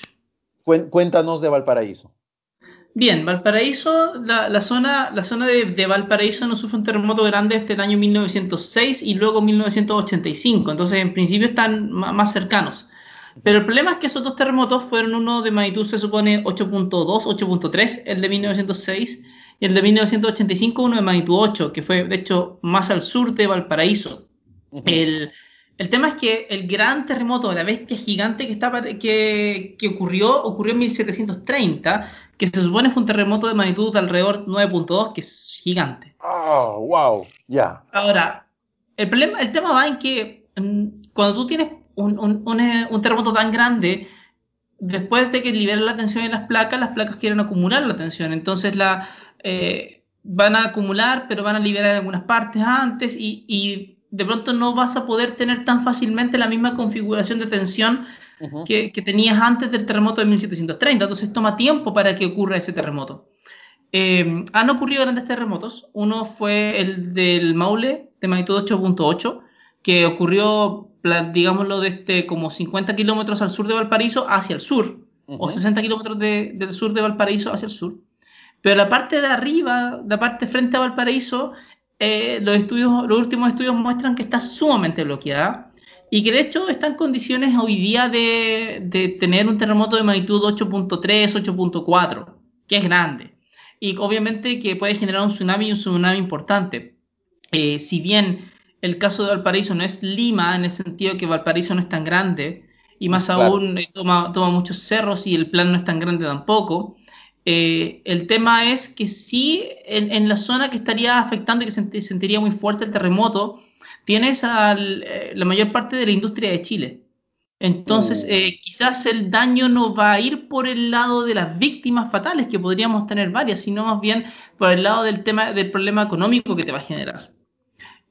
Cuéntanos de Valparaíso. Bien, Valparaíso, la, la zona, la zona de, de Valparaíso no sufre un terremoto grande desde el año mil novecientos seis y luego mil novecientos ochenta y cinco, entonces en principio están más cercanos. Pero el problema es que esos dos terremotos fueron uno de magnitud, se supone, ocho punto dos, ocho punto tres, el de mil novecientos seis, y el de mil novecientos ochenta y cinco, uno de magnitud ocho, que fue, de hecho, más al sur de Valparaíso. Uh-huh. El, el tema es que el gran terremoto, la bestia gigante que, estaba, que, que ocurrió, ocurrió en mil setecientos treinta, que se supone fue un terremoto de magnitud de alrededor nueve punto dos, que es gigante. ¡Oh, wow! Ya. Yeah. Ahora, el, problema, el tema va en que cuando tú tienes un, un, un, un terremoto tan grande, después de que liberan la tensión en las placas, las placas quieren acumular la tensión, entonces la... Eh, van a acumular, pero van a liberar en algunas partes antes y, y de pronto no vas a poder tener tan fácilmente la misma configuración de tensión uh-huh. que, que tenías antes del terremoto de mil setecientos treinta, entonces toma tiempo para que ocurra ese terremoto. Eh, han ocurrido grandes terremotos, uno fue el del Maule de magnitud ocho punto ocho, que ocurrió, digámoslo, desde como cincuenta kilómetros al sur de Valparaíso hacia el sur, uh-huh. o sesenta kilómetros de, del sur de Valparaíso hacia el sur. Pero la parte de arriba, la parte frente a Valparaíso, eh, los estudios, los últimos estudios muestran que está sumamente bloqueada y que de hecho está en condiciones hoy día de, de tener un terremoto de magnitud ocho punto tres, ocho punto cuatro, que es grande. Y obviamente que puede generar un tsunami y un tsunami importante. Eh, si bien el caso de Valparaíso no es Lima, en el sentido que Valparaíso no es tan grande, y más claro. aún eh, toma, toma muchos cerros y el plan no es tan grande tampoco. Eh, el tema es que sí, en, en la zona que estaría afectando y que se sentiría muy fuerte el terremoto, tienes al, eh, la mayor parte de la industria de Chile. Entonces, eh, quizás el daño no va a ir por el lado de las víctimas fatales, que podríamos tener varias, sino más bien por el lado del tema del problema económico que te va a generar.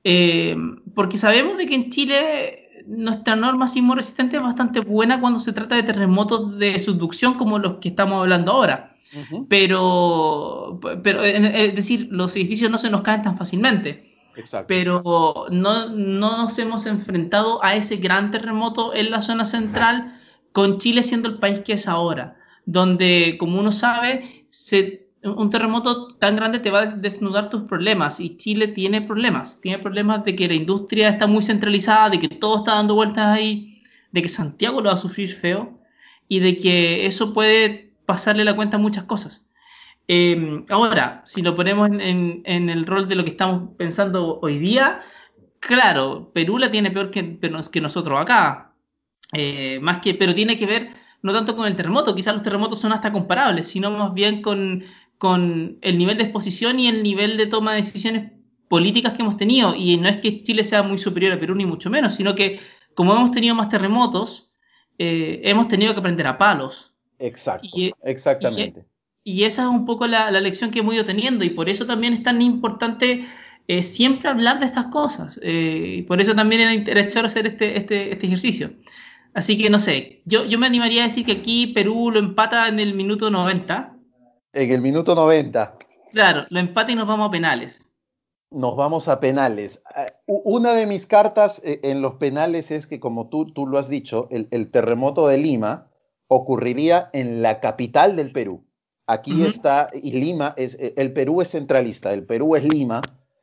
Eh, porque sabemos de que en Chile nuestra norma sismorresistente es bastante buena cuando se trata de terremotos de subducción como los que estamos hablando ahora. Uh-huh. Pero, pero es decir, los edificios no se nos caen tan fácilmente. Exacto. Pero no, no nos hemos enfrentado a ese gran terremoto en la zona central, con Chile siendo el país que es ahora, donde, como uno sabe, se, un terremoto tan grande te va a desnudar tus problemas, y Chile tiene problemas, tiene problemas de que la industria está muy centralizada, de que todo está dando vueltas ahí, de que Santiago lo va a sufrir feo, y de que eso puede pasarle la cuenta a muchas cosas. Eh, ahora, si lo ponemos en, en, en el rol de lo que estamos pensando hoy día, claro, Perú la tiene peor que, que nosotros acá, eh, más que, pero tiene que ver no tanto con el terremoto, quizás los terremotos son hasta comparables, sino más bien con, con el nivel de exposición y el nivel de toma de decisiones políticas que hemos tenido, y no es que Chile sea muy superior a Perú ni mucho menos, sino que como hemos tenido más terremotos, eh, hemos tenido que aprender a palos. Exacto, y, exactamente. Y, y esa es un poco la, la lección que hemos ido teniendo, y por eso también es tan importante eh, siempre hablar de estas cosas, eh, y por eso también era interesante hacer este, este, este ejercicio. Así que no sé, yo, yo me animaría a decir que aquí Perú lo empata en el minuto noventa. En el minuto noventa. Claro, lo empata y nos vamos a penales. Nos vamos a penales. Una de mis cartas en los penales es que, como tú, tú lo has dicho, el, el terremoto de Lima ocurriría en la capital del Perú. Aquí uh-huh. está, y Lima es, el Perú es centralista, el Perú es Lima,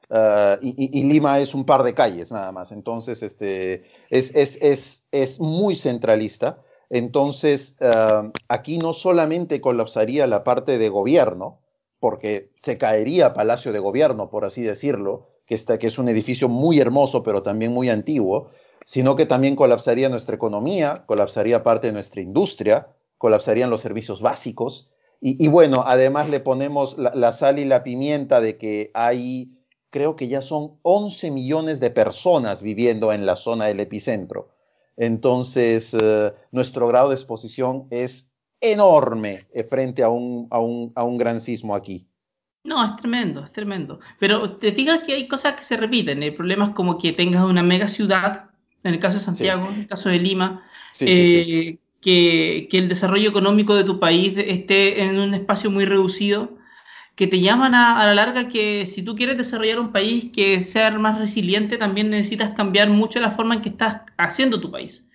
uh, y, y Lima es un par de calles nada más, entonces este, es, es, es, es muy centralista, entonces uh, aquí no solamente colapsaría la parte de gobierno, porque se caería Palacio de Gobierno, por así decirlo, que, está, que es un edificio muy hermoso, pero también muy antiguo, sino que también colapsaría nuestra economía, colapsaría parte de nuestra industria, colapsarían los servicios básicos, y, y bueno, además le ponemos la, la sal y la pimienta de que hay, creo que ya son once millones de personas viviendo en la zona del epicentro. Entonces, eh, nuestro grado de exposición es enorme eh, frente a un, a, un, a un gran sismo aquí. No, es tremendo, es tremendo. Pero te fijas que hay cosas que se repiten, el problema es como que tengas una mega ciudad, en el caso de Santiago, sí. en el caso de Lima, sí, eh, sí, sí. Que, que el desarrollo económico de tu país esté en un espacio muy reducido, que te llaman a, a la larga que si tú quieres desarrollar un país que sea más resiliente, también necesitas cambiar mucho la forma en que estás haciendo tu país.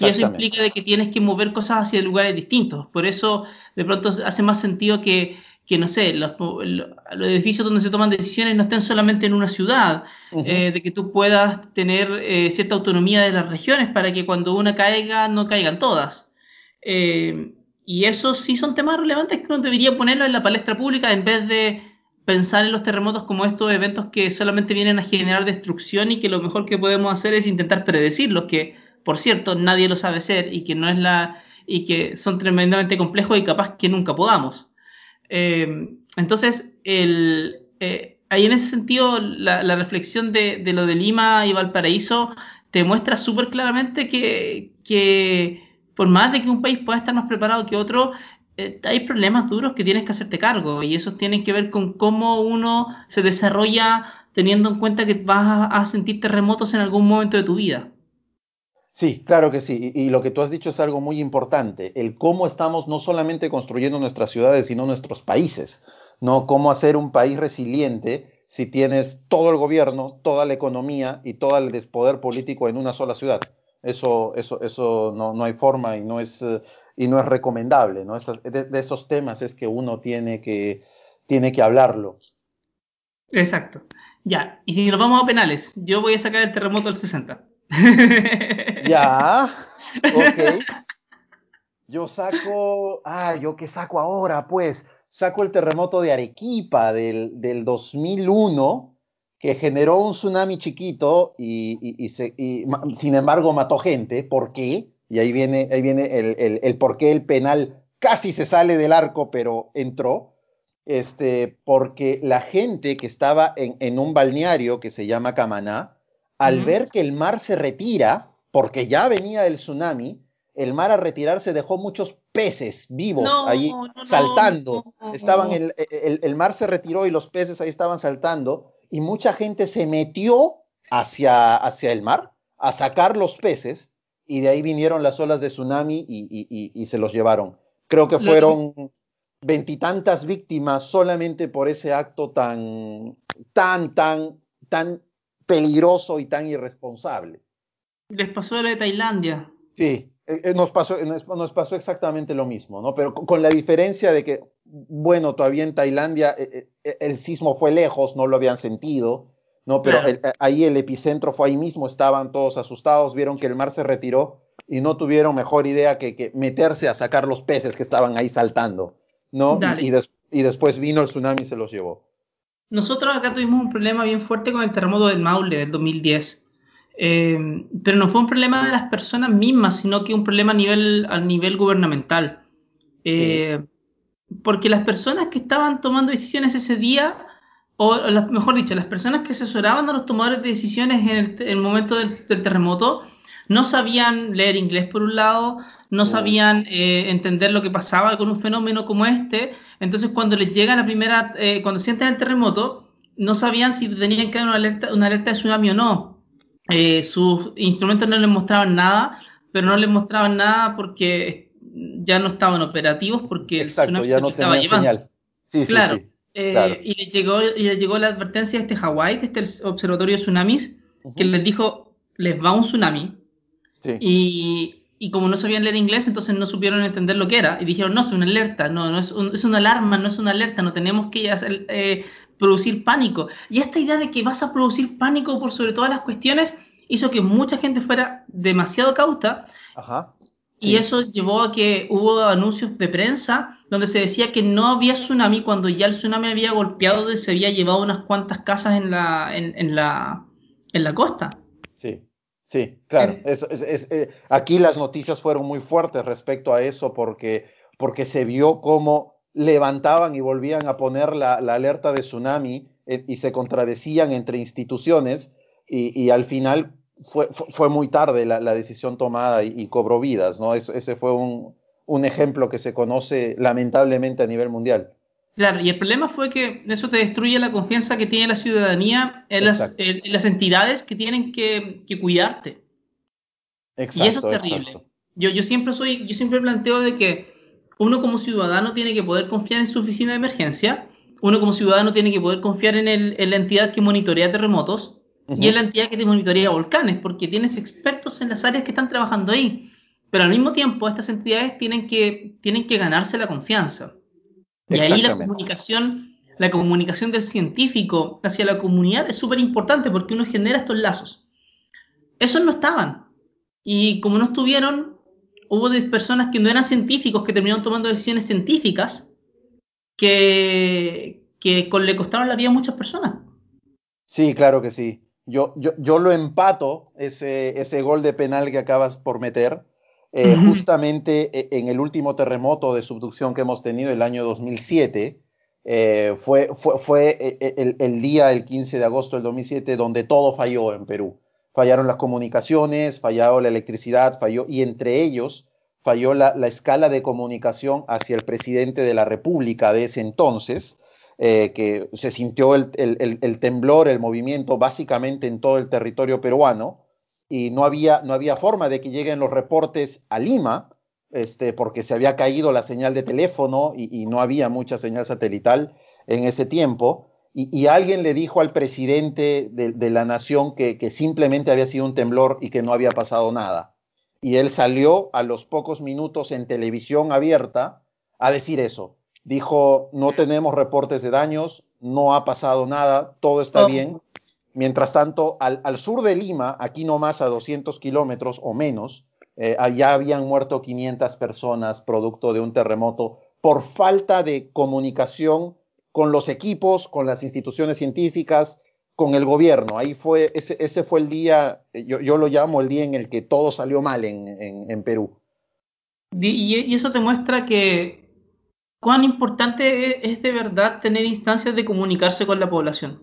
Y eso implica de que tienes que mover cosas hacia lugares distintos. Por eso, de pronto, hace más sentido que, que, no sé, los, los edificios donde se toman decisiones no estén solamente en una ciudad, uh-huh. eh, de que tú puedas tener eh, cierta autonomía de las regiones para que cuando una caiga, no caigan todas. Eh, y eso sí son temas relevantes que uno debería ponerlo en la palestra pública en vez de pensar en los terremotos como estos eventos que solamente vienen a generar destrucción y que lo mejor que podemos hacer es intentar predecirlos, que, por cierto, nadie lo sabe hacer y que no es la... y que son tremendamente complejos y capaz que nunca podamos. Eh, entonces, el, eh, ahí en ese sentido, la, la reflexión de, de lo de Lima y Valparaíso te muestra súper claramente que, que por más de que un país pueda estar más preparado que otro, eh, hay problemas duros que tienes que hacerte cargo, y esos tienen que ver con cómo uno se desarrolla teniendo en cuenta que vas a, a sentir terremotos en algún momento de tu vida. Sí, claro que sí, y, y lo que tú has dicho es algo muy importante, el cómo estamos no solamente construyendo nuestras ciudades, sino nuestros países, ¿no? Cómo hacer un país resiliente si tienes todo el gobierno, toda la economía y todo el despoder político en una sola ciudad. Eso, eso, eso no, no hay forma y no es, y no es recomendable, ¿no? Esos, de, de esos temas es que uno tiene que, tiene que hablarlo. Exacto. Ya, y si nos vamos a penales, yo voy a sacar el terremoto del sesenta. Ya, ok. Yo saco, ah, ¿yo qué saco ahora? Pues saco el terremoto de Arequipa del, del dos mil uno, que generó un tsunami chiquito y, y, y, se, y sin embargo mató gente. ¿Por qué? Y ahí viene, ahí viene el, el, el por qué el penal casi se sale del arco, pero entró. Este, porque la gente que estaba en, en un balneario que se llama Camaná, al ver que el mar se retira, porque ya venía el tsunami, el mar al retirarse dejó muchos peces vivos no, ahí no, saltando. No, no. Estaban el, el, el mar se retiró y los peces ahí estaban saltando, y mucha gente se metió hacia, hacia el mar a sacar los peces, y de ahí vinieron las olas de tsunami y, y, y, y se los llevaron. Creo que fueron veintitantas víctimas solamente por ese acto tan, tan, tan, tan... peligroso y tan irresponsable. Les pasó lo de Tailandia. Sí, eh, nos, pasó, nos, nos pasó exactamente lo mismo, ¿no? Pero con, con la diferencia de que, bueno, todavía en Tailandia eh, eh, el sismo fue lejos, no lo habían sentido, ¿no? Pero claro. el, ahí el epicentro fue ahí mismo, estaban todos asustados, vieron que el mar se retiró y no tuvieron mejor idea que, que meterse a sacar los peces que estaban ahí saltando, ¿no? Y, y, des, y después vino el tsunami y se los llevó. Nosotros acá tuvimos un problema bien fuerte con el terremoto del Maule del dos mil diez, eh, pero no fue un problema de las personas mismas, sino que un problema a nivel, a nivel gubernamental. Eh, sí. Porque las personas que estaban tomando decisiones ese día, o, o las, mejor dicho, las personas que asesoraban a los tomadores de decisiones en el, en el momento del, del terremoto, no sabían leer inglés por un lado, no sabían eh, entender lo que pasaba con un fenómeno como este. Entonces cuando les llega la primera, eh, cuando sienten el terremoto, no sabían si tenían que dar una alerta, una alerta de tsunami o no. Eh, sus instrumentos no les mostraban nada, pero no les mostraban nada porque ya no estaban operativos, porque exacto, el tsunami ya no estaba llevando. Sí, claro. Sí, sí, eh, claro. Y les llegó, y les llegó la advertencia de este Hawái, de este observatorio de tsunamis, uh-huh. que les dijo, les va un tsunami. Sí. Y... y como no sabían leer inglés, entonces no supieron entender lo que era. Y dijeron, no, es una alerta, no, no es, un, es una alarma, no es una alerta, no tenemos que hacer, eh, producir pánico. Y esta idea de que vas a producir pánico por sobre todas las cuestiones hizo que mucha gente fuera demasiado cauta. Ajá. Y sí. Eso llevó a que hubo anuncios de prensa donde se decía que no había tsunami cuando ya el tsunami había golpeado y se había llevado unas cuantas casas en la, en, en la, en la costa. Sí. Sí, claro. Es, es, es, eh, aquí las noticias fueron muy fuertes respecto a eso porque, porque se vio cómo levantaban y volvían a poner la, la alerta de tsunami eh, y se contradecían entre instituciones y, y al final fue, fue, fue muy tarde la, la decisión tomada y, y cobró vidas, ¿no? Es, ese fue un, un ejemplo que se conoce lamentablemente a nivel mundial. Claro, y el problema fue que eso te destruye la confianza que tiene la ciudadanía en, las, en, en las entidades que tienen que, que cuidarte. Exacto, y eso es terrible. Yo, yo siempre soy, yo siempre planteo de que uno como ciudadano tiene que poder confiar en su oficina de emergencia, uno como ciudadano tiene que poder confiar en, el, en la entidad que monitorea terremotos uh-huh. y en la entidad que te monitorea volcanes, porque tienes expertos en las áreas que están trabajando ahí. Pero al mismo tiempo estas entidades tienen que, tienen que ganarse la confianza. Y ahí la comunicación, la comunicación del científico hacia la comunidad es súper importante porque uno genera estos lazos. Esos no estaban. Y como no estuvieron, hubo personas que no eran científicos que terminaron tomando decisiones científicas que, que le costaron la vida a muchas personas. Sí, claro que sí. Yo, yo, yo lo empato, ese, ese gol de penal que acabas por meter. Eh, uh-huh. Justamente en el último terremoto de subducción que hemos tenido, el año dos mil siete, eh, fue, fue, fue el, el día, el quince de agosto del dos mil siete, donde todo falló en Perú. Fallaron las comunicaciones, falló la electricidad, falló, y entre ellos falló la, la escala de comunicación hacia el presidente de la República de ese entonces, eh, que se sintió el, el, el temblor, el movimiento, básicamente en todo el territorio peruano. Y no había, no había forma de que lleguen los reportes a Lima, este, porque se había caído la señal de teléfono y, y no había mucha señal satelital en ese tiempo. Y, y alguien le dijo al presidente de, de la nación que, que simplemente había sido un temblor y que no había pasado nada. Y él salió a los pocos minutos en televisión abierta a decir eso. Dijo, no tenemos reportes de daños, no ha pasado nada, todo está bien. Mientras tanto, al, al sur de Lima, aquí nomás a doscientos kilómetros o menos, eh, allá habían muerto quinientas personas producto de un terremoto por falta de comunicación con los equipos, con las instituciones científicas, con el gobierno. Ahí fue, ese, ese fue el día, yo, yo lo llamo el día en el que todo salió mal en, en, en Perú. Y eso te muestra que cuán importante es, es de verdad tener instancias de comunicarse con la población.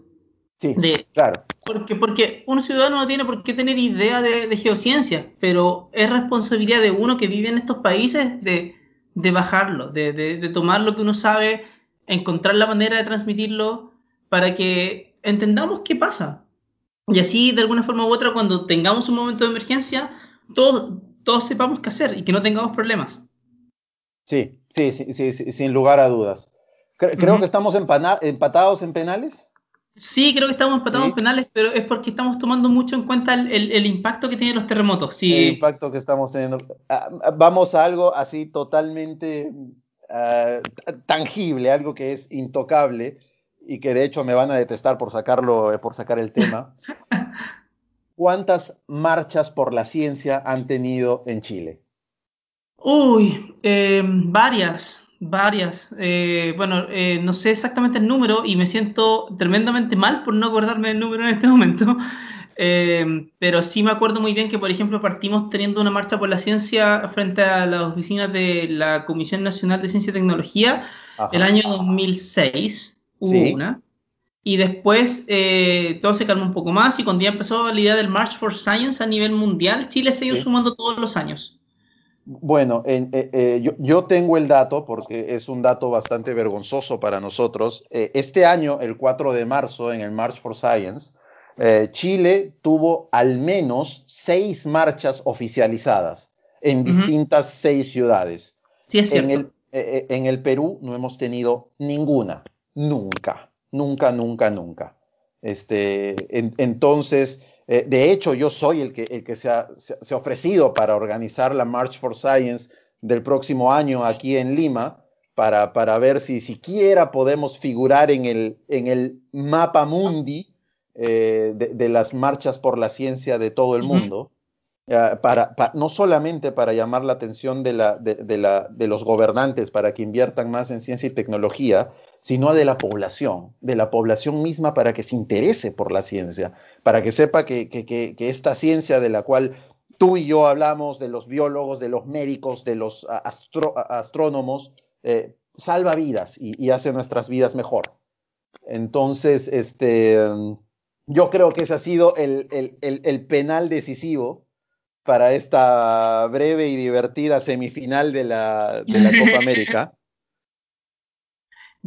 Sí, de, claro. Porque, porque un ciudadano no tiene por qué tener idea de, de geociencia, pero es responsabilidad de uno que vive en estos países de, de bajarlo, de, de, de tomar lo que uno sabe, encontrar la manera de transmitirlo para que entendamos qué pasa. Y así, de alguna forma u otra, cuando tengamos un momento de emergencia, todos, todos sepamos qué hacer y que no tengamos problemas. Sí, sí, sí, sí, sí, sin lugar a dudas. Creo uh-huh. que estamos empana- empatados en penales. Sí, creo que estamos empatados en sí. penales, pero es porque estamos tomando mucho en cuenta el, el, el impacto que tienen los terremotos. Sí. El impacto que estamos teniendo. Vamos a algo así totalmente uh, tangible, algo que es intocable y que de hecho me van a detestar por sacarlo, por sacar el tema. ¿Cuántas marchas por la ciencia han tenido en Chile? Uy, eh, varias. Varias, eh, bueno, eh, no sé exactamente el número y me siento tremendamente mal por no acordarme del número en este momento, eh, pero sí me acuerdo muy bien que, por ejemplo, partimos teniendo una marcha por la ciencia frente a las oficinas de la Comisión Nacional de Ciencia y Tecnología. Ajá. El año dos mil seis hubo ¿sí? una, y después eh, todo se calmó un poco más y cuando ya empezó la idea del March for Science a nivel mundial, Chile se ha ido ¿sí? sumando todos los años. Bueno, eh, eh, eh, yo, yo tengo el dato, porque es un dato bastante vergonzoso para nosotros. Eh, este año, el cuatro de marzo, en el March for Science, eh, Chile tuvo al menos seis marchas oficializadas en uh-huh. distintas seis ciudades. Sí, es cierto. En el, eh, en el Perú no hemos tenido ninguna, nunca, nunca, nunca, nunca. Este, en, entonces... Eh, de hecho, yo soy el que, el que se, ha, se, se ha ofrecido para organizar la March for Science del próximo año aquí en Lima, para, para ver si siquiera podemos figurar en el, en el mapa mundi eh, de, de las marchas por la ciencia de todo el mundo, eh, para, para, no solamente para llamar la atención de, la, de, de, la, de los gobernantes para que inviertan más en ciencia y tecnología, sino de la población, de la población misma para que se interese por la ciencia, para que sepa que, que, que, que esta ciencia de la cual tú y yo hablamos, de los biólogos, de los médicos, de los astro, astrónomos, eh, salva vidas y, y hace nuestras vidas mejor. Entonces, este, yo creo que ese ha sido el, el, el, el penal decisivo para esta breve y divertida semifinal de la, de la Copa América.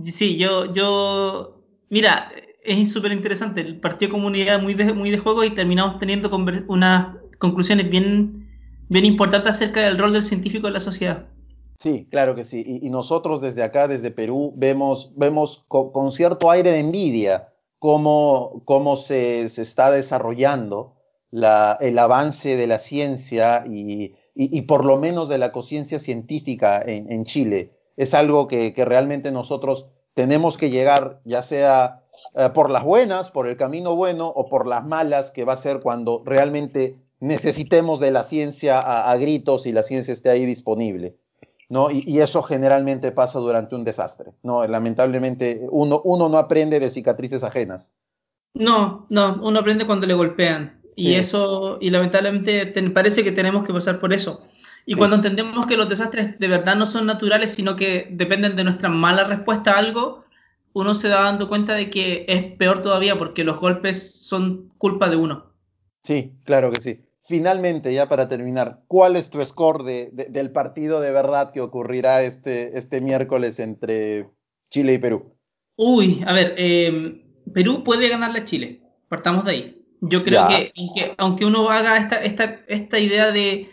Sí, yo, yo, mira, es súper interesante, el partido comunidad muy de, muy de juego y terminamos teniendo conver- unas conclusiones bien, bien importantes acerca del rol del científico en la sociedad. Sí, claro que sí, y, y nosotros desde acá, desde Perú, vemos, vemos co- con cierto aire de envidia cómo, cómo se, se está desarrollando la, el avance de la ciencia y, y, y por lo menos de la conciencia científica en, en Chile. es algo que, que realmente nosotros tenemos que llegar, ya sea eh, por las buenas, por el camino bueno, o por las malas, que va a ser cuando realmente necesitemos de la ciencia a, a gritos y la ciencia esté ahí disponible, ¿no? Y, y eso generalmente pasa durante un desastre, ¿no? Lamentablemente uno, uno no aprende de cicatrices ajenas. No, no, uno aprende cuando le golpean. Y sí. eso, y lamentablemente te, parece que tenemos que pasar por eso. Y sí. cuando entendemos que los desastres de verdad no son naturales, sino que dependen de nuestra mala respuesta a algo, uno se da dando cuenta de que es peor todavía, porque los golpes son culpa de uno. Sí, claro que sí. Finalmente, ya para terminar, ¿cuál es tu score de, de, del partido de verdad que ocurrirá este, este miércoles entre Chile y Perú? Uy, a ver, eh, Perú puede ganarle a Chile, partamos de ahí. Yo creo que, que aunque uno haga esta, esta, esta idea de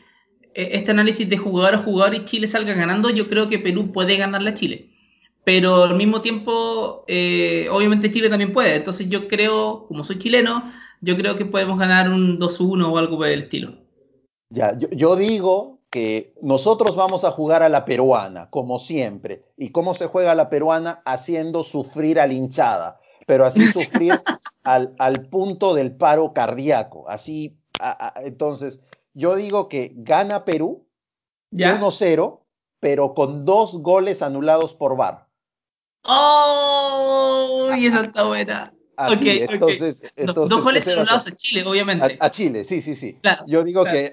este análisis de jugador a jugador y Chile salga ganando, yo creo que Perú puede ganarle a Chile. Pero al mismo tiempo, eh, obviamente Chile también puede. Entonces yo creo, como soy chileno, yo creo que podemos ganar un dos uno o algo por el estilo. Ya, yo, yo digo que nosotros vamos a jugar a la peruana, como siempre. ¿Y cómo se juega a la peruana? Haciendo sufrir a la hinchada. Pero así sufrir al, al punto del paro cardíaco. Así, a, a, entonces, yo digo que gana Perú uno cero, pero con dos goles anulados por V A R. ¡Oh! Y esa está buena. Así, okay, entonces, okay. entonces dos goles anulados a Chile, obviamente. A, a Chile, sí, sí, sí. Claro, Yo digo claro. que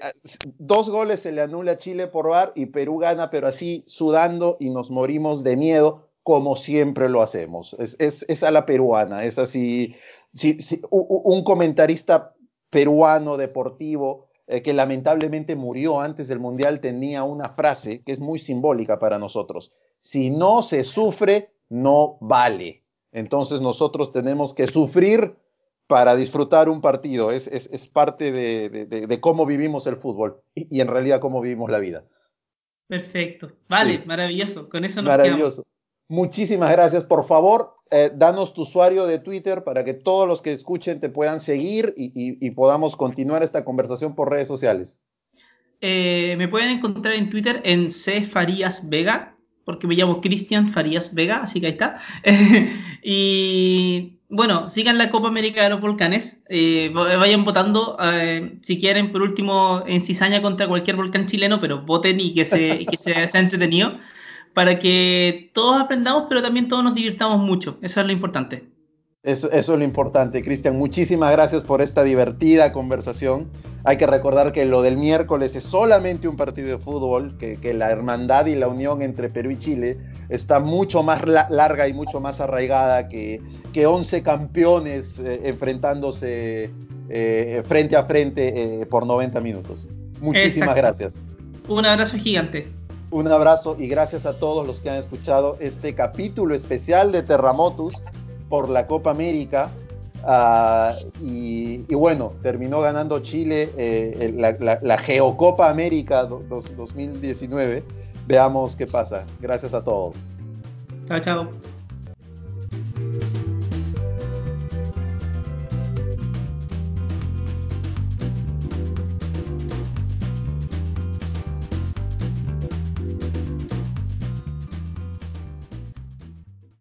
dos goles se le anula a Chile por V A R y Perú gana, pero así sudando y nos morimos de miedo, como siempre lo hacemos. Es, es, es a la peruana, es así. Sí, sí, un comentarista peruano deportivo eh, que lamentablemente murió antes del Mundial tenía una frase que es muy simbólica para nosotros. Si no se sufre, no vale. Entonces nosotros tenemos que sufrir para disfrutar un partido. Es, es, es parte de, de, de cómo vivimos el fútbol y, y en realidad cómo vivimos la vida. Perfecto. Vale, sí. maravilloso. Con eso nos Maravilloso. Quedamos. Muchísimas gracias. Por favor, eh, danos tu usuario de Twitter para que todos los que escuchen te puedan seguir y, y, y podamos continuar esta conversación por redes sociales. Eh, me pueden encontrar en Twitter en ce Farías Vega. Porque me llamo Cristian Farías Vega, así que ahí está. Y bueno, sigan la Copa América de los Volcanes, eh, vayan votando, eh, si quieren, por último, en cizaña contra cualquier volcán chileno, pero voten y que, se, y que se, sea entretenido, para que todos aprendamos, pero también todos nos divirtamos mucho, eso es lo importante. Eso, eso es lo importante, Cristian. Muchísimas gracias por esta divertida conversación. Hay que recordar que lo del miércoles es solamente un partido de fútbol, que, que la hermandad y la unión entre Perú y Chile está mucho más la- larga y mucho más arraigada que, que once campeones eh, enfrentándose eh, frente a frente eh, por noventa minutos. Muchísimas Exacto. gracias. Un abrazo gigante. Un abrazo y gracias a todos los que han escuchado este capítulo especial de Terramotus por la Copa América, uh, y, y bueno, terminó ganando Chile eh, la, la, la Geocopa América do, do, dos mil diecinueve. Veamos qué pasa. Gracias a todos. Chao, chao.